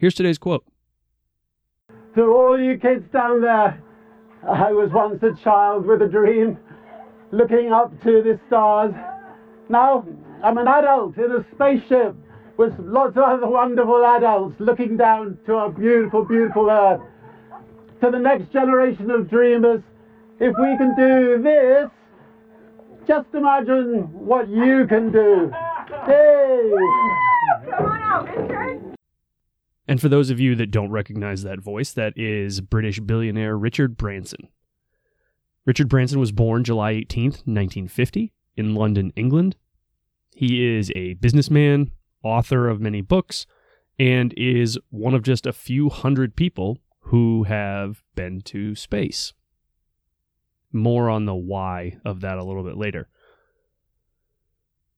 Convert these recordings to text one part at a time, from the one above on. Here's today's quote. To all you kids down there, I was once a child with a dream, looking up to the stars. Now I'm an adult in a spaceship with lots of other wonderful adults looking down to our beautiful, beautiful Earth. To the next generation of dreamers, if we can do this, just imagine what you can do. Hey! Come on out, Richard! And for those of you that don't recognize that voice, that is British billionaire Richard Branson. Richard Branson was born July 18th, 1950, in London, England. He is a businessman, author of many books, and is one of just a few hundred people who have been to space. More on the why of that a little bit later.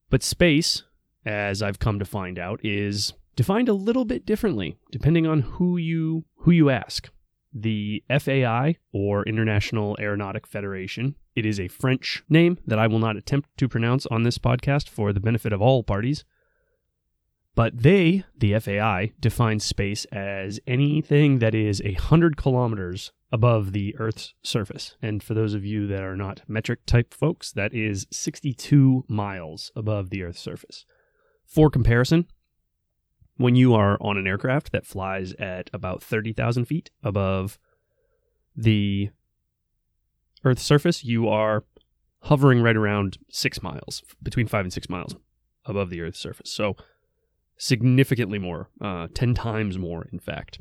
But space, as I've come to find out, is defined a little bit differently depending on who you ask. The FAI, or International Aeronautic Federation, it is a French name that I will not attempt to pronounce on this podcast for the benefit of all parties. But they, the FAI, define space as anything that is 100 kilometers above the Earth's surface. And for those of you that are not metric type folks, that is 62 miles above the Earth's surface. For comparison, when you are on an aircraft that flies at about 30,000 feet above the Earth's surface, you are hovering right around 6 miles, between 5 and 6 miles above the Earth's surface. So significantly more, 10 times more, in fact,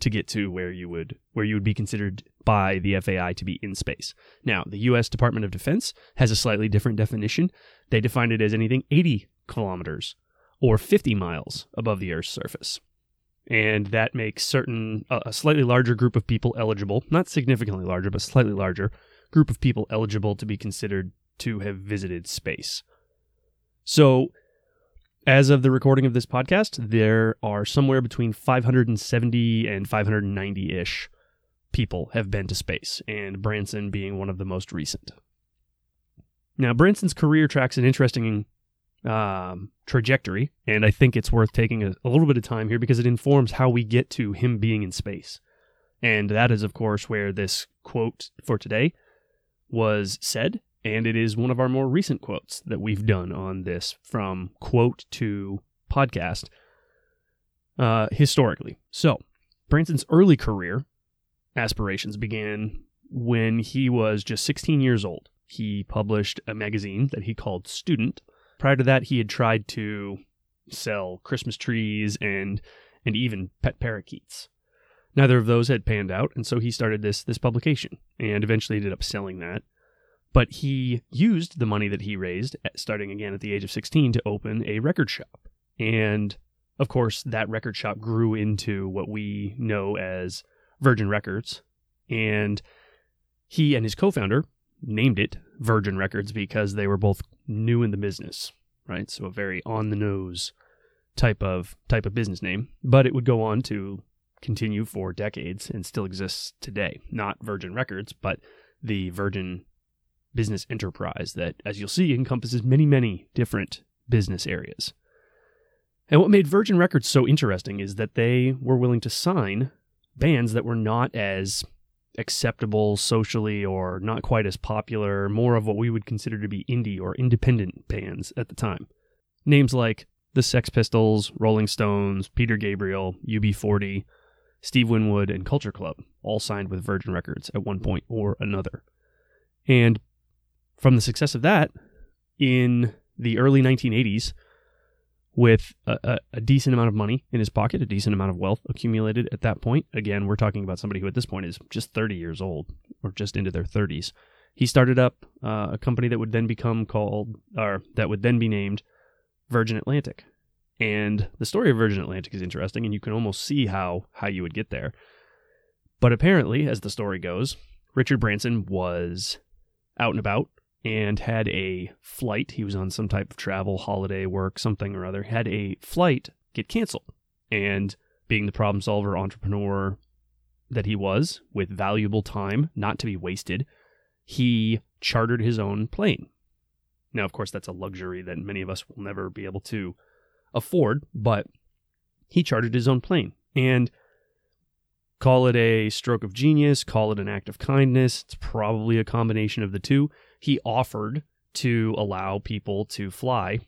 to get to where you would be considered by the FAI to be in space. Now, the U.S. Department of Defense has a slightly different definition. They defined it as anything 80 kilometers or 50 miles above the Earth's surface. And that makes certain, a slightly larger group of people eligible, not significantly larger, but slightly larger group of people eligible to be considered to have visited space. So, as of the recording of this podcast, there are somewhere between 570 and 590-ish people have been to space, and Branson being one of the most recent. Now, Branson's career tracks an interesting trajectory, and I think it's worth taking a little bit of time here because it informs how we get to him being in space. And that is, of course, where this quote for today was said. And it is one of our more recent quotes that we've done on this from quote to podcast historically. So, Branson's early career aspirations began when he was just 16 years old. He published a magazine that he called Student. Prior to that, he had tried to sell Christmas trees and even pet parakeets. Neither of those had panned out, and so he started this publication and eventually ended up selling that. But he used the money that he raised, starting again at the age of 16, to open a record shop. And, of course, that record shop grew into what we know as Virgin Records. And he and his co-founder named it Virgin Records because they were both new in the business, right? So a very on-the-nose type of business name. But it would go on to continue for decades and still exists today. Not Virgin Records, but the Virgin business enterprise that, as you'll see, encompasses many, many different business areas. And what made Virgin Records so interesting is that they were willing to sign bands that were not as acceptable socially or not quite as popular, more of what we would consider to be indie or independent bands at the time. Names like the Sex Pistols, Rolling Stones, Peter Gabriel, UB40, Steve Winwood, and Culture Club all signed with Virgin Records at one point or another. And from the success of that, in the early 1980s, with a decent amount of money in his pocket, a decent amount of wealth accumulated at that point, again, we're talking about somebody who at this point is just 30 years old, or just into their 30s, he started up a company that would then be named Virgin Atlantic. And the story of Virgin Atlantic is interesting, and you can almost see how you would get there. But apparently, as the story goes, Richard Branson was out and about and had a flight. He was on some type of travel, holiday, work, something or other. Had a flight get canceled. And being the problem solver, entrepreneur that he was, with valuable time not to be wasted, he chartered his own plane. Now, of course, that's a luxury that many of us will never be able to afford, but he chartered his own plane. And call it a stroke of genius, call it an act of kindness, it's probably a combination of the two. He offered to allow people to fly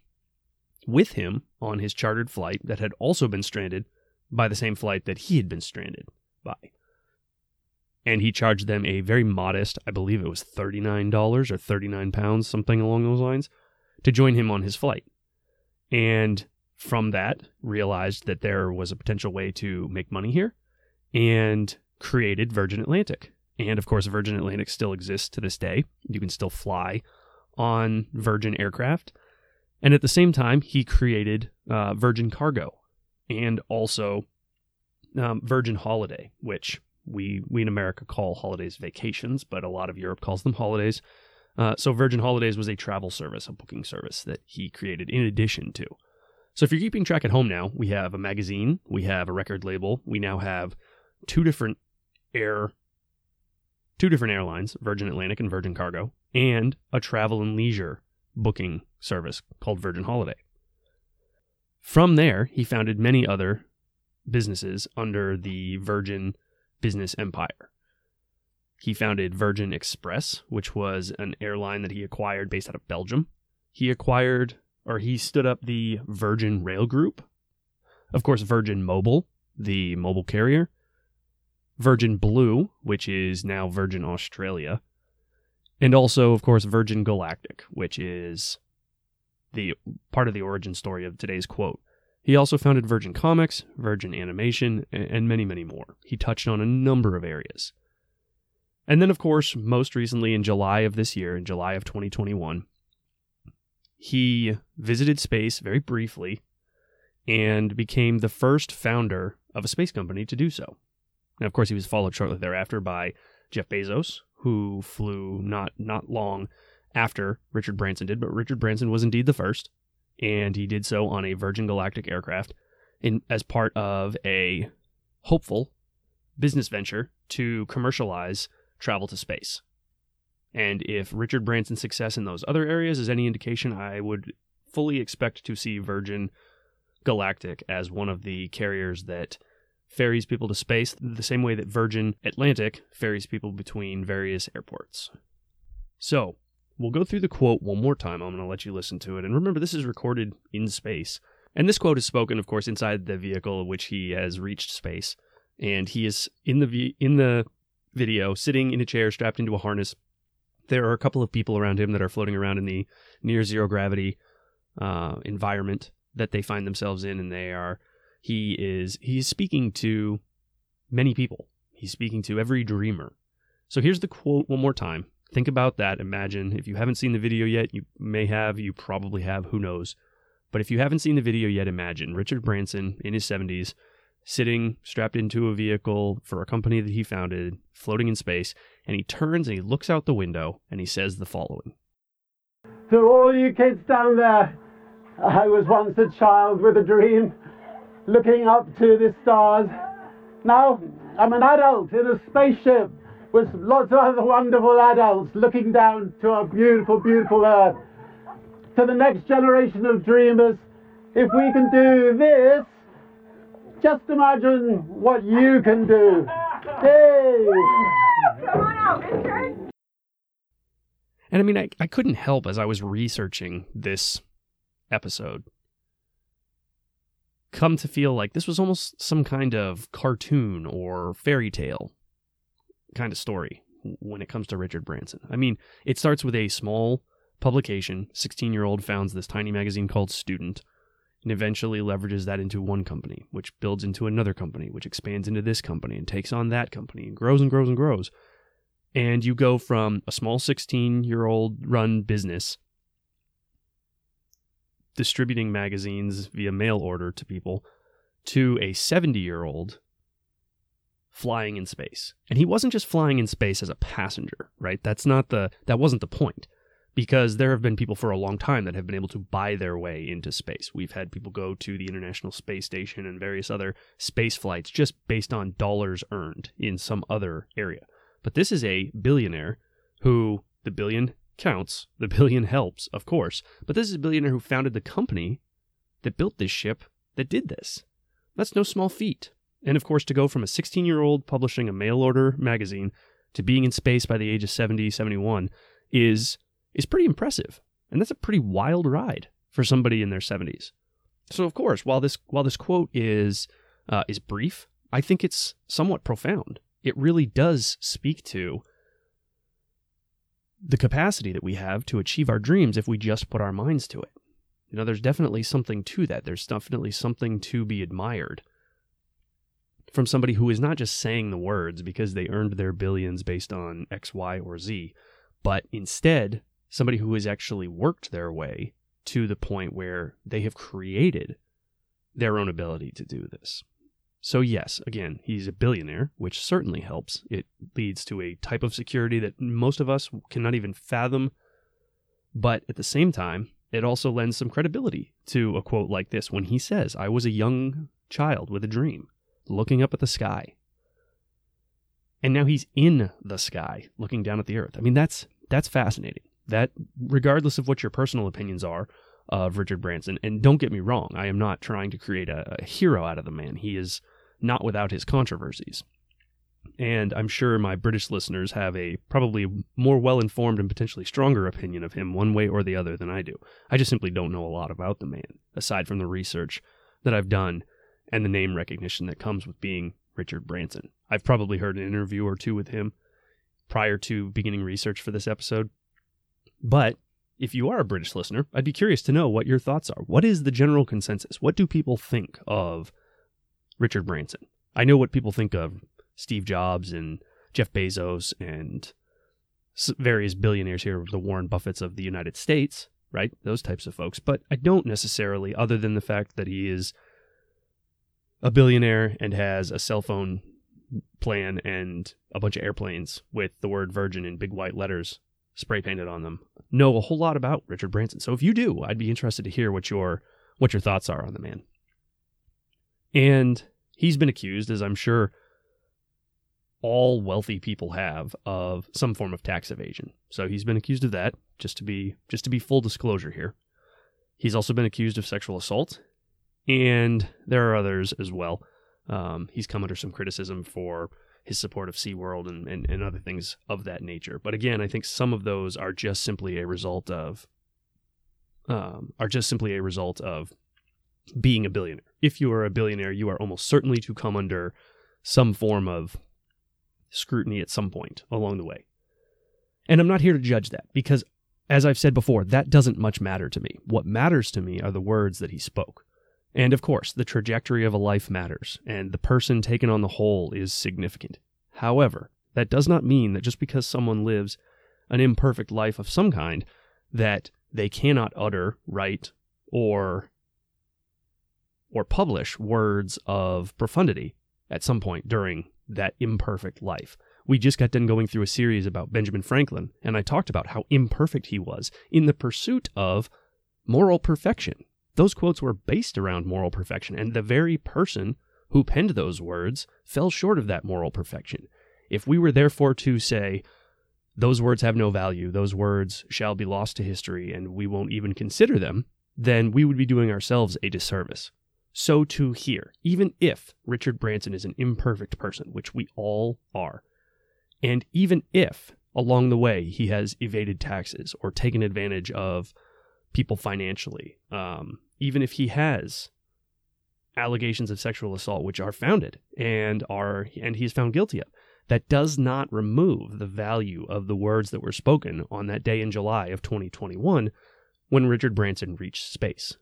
with him on his chartered flight that had also been stranded by the same flight that he had been stranded by. And he charged them a very modest, I believe it was $39 or 39 pounds, something along those lines, to join him on his flight. And from that, realized that there was a potential way to make money here and created Virgin Atlantic. And of course, Virgin Atlantic still exists to this day. You can still fly on Virgin aircraft. And at the same time, he created Virgin Cargo and also Virgin Holiday, which we in America call holidays vacations, but a lot of Europe calls them holidays. So Virgin Holidays was a travel service, a booking service that he created in addition to. So if you're keeping track at home now, we have a magazine, we have a record label, we now have two different airlines, Virgin Atlantic and Virgin Cargo, and a travel and leisure booking service called Virgin Holiday. From there, he founded many other businesses under the Virgin business empire. He founded Virgin Express, which was an airline that he acquired based out of Belgium. He stood up the Virgin Rail Group. Of course, Virgin Mobile, the mobile carrier. Virgin Blue, which is now Virgin Australia. And also, of course, Virgin Galactic, which is the part of the origin story of today's quote. He also founded Virgin Comics, Virgin Animation, and many, many more. He touched on a number of areas. And then, of course, most recently in July of this year, in July of 2021, he visited space very briefly and became the first founder of a space company to do so. Now, of course, he was followed shortly thereafter by Jeff Bezos, who flew not long after Richard Branson did, but Richard Branson was indeed the first, and he did so on a Virgin Galactic aircraft as part of a hopeful business venture to commercialize travel to space. And if Richard Branson's success in those other areas is any indication, I would fully expect to see Virgin Galactic as one of the carriers that ferries people to space the same way that Virgin Atlantic ferries people between various airports. So, we'll go through the quote one more time. I'm going to let you listen to it. And remember, this is recorded in space. And this quote is spoken, of course, inside the vehicle in which he has reached space. And he is in the video, sitting in a chair, strapped into a harness. There are a couple of people around him that are floating around in the near-zero gravity environment that they find themselves in, and he is speaking to many people. He's speaking to every dreamer. So here's the quote one more time. Think about that. Imagine, if you haven't seen the video yet, you may have, you probably have, who knows. But if you haven't seen the video yet, imagine Richard Branson in his 70s, sitting strapped into a vehicle for a company that he founded, floating in space, and he turns and he looks out the window and he says the following. To all you kids down there, I was once a child with a dream, looking up to the stars. Now I'm an adult in a spaceship with lots of other wonderful adults looking down to our beautiful, beautiful Earth. To the next generation of dreamers, if we can do this, just imagine what you can do. Hey! Come on out, Richard! And I mean, I couldn't help as I was researching this episode come to feel like this was almost some kind of cartoon or fairy tale kind of story when it comes to Richard Branson. I mean, it starts with a small publication. 16-year-old founds this tiny magazine called Student and eventually leverages that into one company, which builds into another company, which expands into this company and takes on that company and grows and grows and grows. And you go from a small 16-year-old run business distributing magazines via mail order to people to a 70-year-old flying in space. And he wasn't just flying in space as a passenger, right? That wasn't the point, because there have been people for a long time that have been able to buy their way into space. We've had people go to the International Space Station and various other space flights just based on dollars earned in some other area. But this is a billionaire who, the billion counts, the billion helps, of course, but this is a billionaire who founded the company that built this ship that did this. That's no small feat. And of course, to go from a 16-year-old publishing a mail-order magazine to being in space by the age of 70, 71 is pretty impressive. And that's a pretty wild ride for somebody in their 70s. So of course, while this quote is brief, I think it's somewhat profound. It really does speak to the capacity that we have to achieve our dreams if we just put our minds to it. You know, there's definitely something to that. There's definitely something to be admired from somebody who is not just saying the words because they earned their billions based on X, Y, or Z, but instead somebody who has actually worked their way to the point where they have created their own ability to do this. So yes, again, he's a billionaire, which certainly helps. It leads to a type of security that most of us cannot even fathom. But at the same time, it also lends some credibility to a quote like this when he says, "I was a young child with a dream, looking up at the sky." And now he's in the sky, looking down at the earth. I mean, that's fascinating. That, regardless of what your personal opinions are of Richard Branson, and don't get me wrong, I am not trying to create a hero out of the man. He is not without his controversies. And I'm sure my British listeners have a probably more well-informed and potentially stronger opinion of him one way or the other than I do. I just simply don't know a lot about the man, aside from the research that I've done and the name recognition that comes with being Richard Branson. I've probably heard an interview or two with him prior to beginning research for this episode. But if you are a British listener, I'd be curious to know what your thoughts are. What is the general consensus? What do people think of Richard Branson? I know what people think of Steve Jobs and Jeff Bezos and various billionaires here, the Warren Buffetts of the United States, right? Those types of folks. But I don't necessarily, other than the fact that he is a billionaire and has a cell phone plan and a bunch of airplanes with the word Virgin in big white letters spray painted on them, know a whole lot about Richard Branson. So if you do, I'd be interested to hear what your thoughts are on the man. And he's been accused, as I'm sure all wealthy people have, of some form of tax evasion. So he's been accused of that, just to be full disclosure here. He's also been accused of sexual assault, and there are others as well. He's come under some criticism for his support of SeaWorld and other things of that nature. But again, I think some of those are just simply a result of being a billionaire. If you are a billionaire, you are almost certainly to come under some form of scrutiny at some point along the way. And I'm not here to judge that because, as I've said before, that doesn't much matter to me. What matters to me are the words that he spoke. And of course, the trajectory of a life matters, and the person taken on the whole is significant. However, that does not mean that just because someone lives an imperfect life of some kind, that they cannot utter, write, or publish words of profundity at some point during that imperfect life. We just got done going through a series about Benjamin Franklin, and I talked about how imperfect he was in the pursuit of moral perfection. Those quotes were based around moral perfection, and the very person who penned those words fell short of that moral perfection. If we were therefore to say, those words have no value, those words shall be lost to history, and we won't even consider them, then we would be doing ourselves a disservice. So too here, even if Richard Branson is an imperfect person, which we all are, and even if along the way he has evaded taxes or taken advantage of people financially, even if he has allegations of sexual assault, which are founded and he's found guilty of, that does not remove the value of the words that were spoken on that day in July of 2021 when Richard Branson reached space.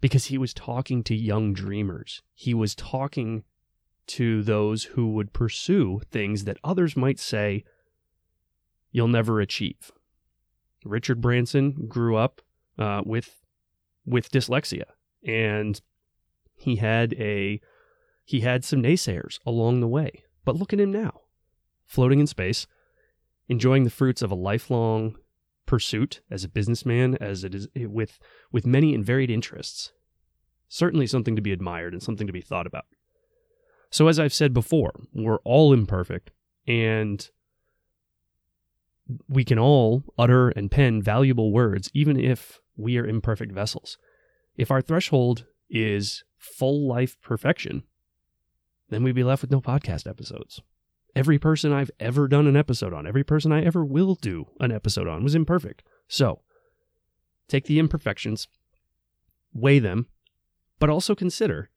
Because he was talking to young dreamers. He was talking to those who would pursue things that others might say, you'll never achieve. Richard Branson grew up with with dyslexia, and he had some naysayers along the way. But look at him now, floating in space, enjoying the fruits of a lifelong pursuit as a businessman, as it is with many and varied interests. Certainly something to be admired and something to be thought about. So as I've said before, we're all imperfect, and we can all utter and pen valuable words, even if we are imperfect vessels. If our threshold is full life perfection, then we'd be left with no podcast episodes. Every person I've ever done an episode on, every person I ever will do an episode on, was imperfect. So take the imperfections, weigh them, but also consider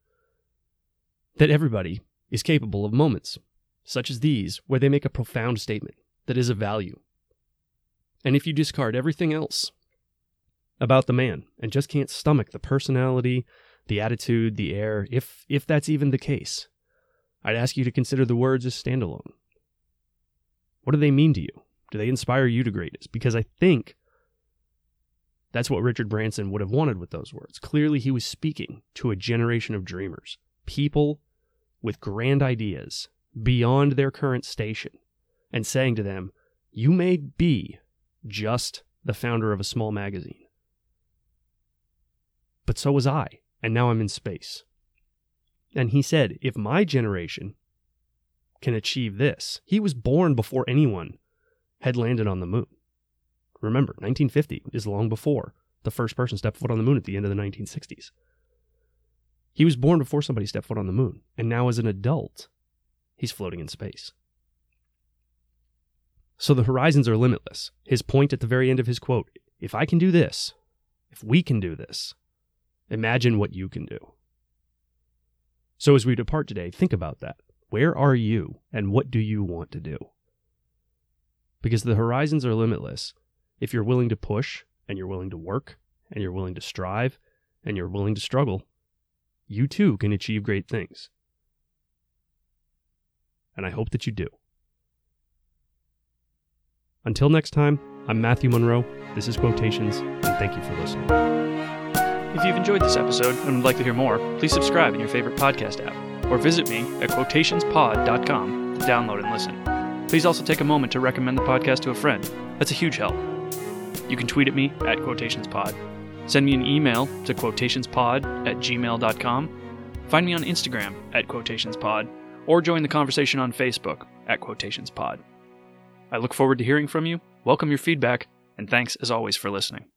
that everybody is capable of moments such as these where they make a profound statement that is of value. And if you discard everything else about the man and just can't stomach the personality, the attitude, the air, if that's even the case, I'd ask you to consider the words as standalone. What do they mean to you? Do they inspire you to greatness? Because I think that's what Richard Branson would have wanted with those words. Clearly, he was speaking to a generation of dreamers, people with grand ideas beyond their current station, and saying to them, you may be just the founder of a small magazine, but so was I, and now I'm in space. And he said, if my generation can achieve this, he was born before anyone had landed on the moon. Remember, 1950 is long before the first person stepped foot on the moon at the end of the 1960s. He was born before somebody stepped foot on the moon, and now as an adult, he's floating in space. So the horizons are limitless. His point at the very end of his quote, if I can do this, if we can do this, imagine what you can do. So as we depart today, think about that. Where are you, and what do you want to do? Because the horizons are limitless if you're willing to push, and you're willing to work, and you're willing to strive, and you're willing to struggle. You too can achieve great things. And I hope that you do. Until next time, I'm Matthew Monroe, this is Quotations, and thank you for listening. If you've enjoyed this episode and would like to hear more, please subscribe in your favorite podcast app, or visit me at quotationspod.com to download and listen. Please also take a moment to recommend the podcast to a friend. That's a huge help. You can tweet at me at quotationspod. Send me an email to quotationspod@gmail.com. Find me on Instagram at quotationspod, or join the conversation on Facebook at quotationspod. I look forward to hearing from you, welcome your feedback, and thanks as always for listening.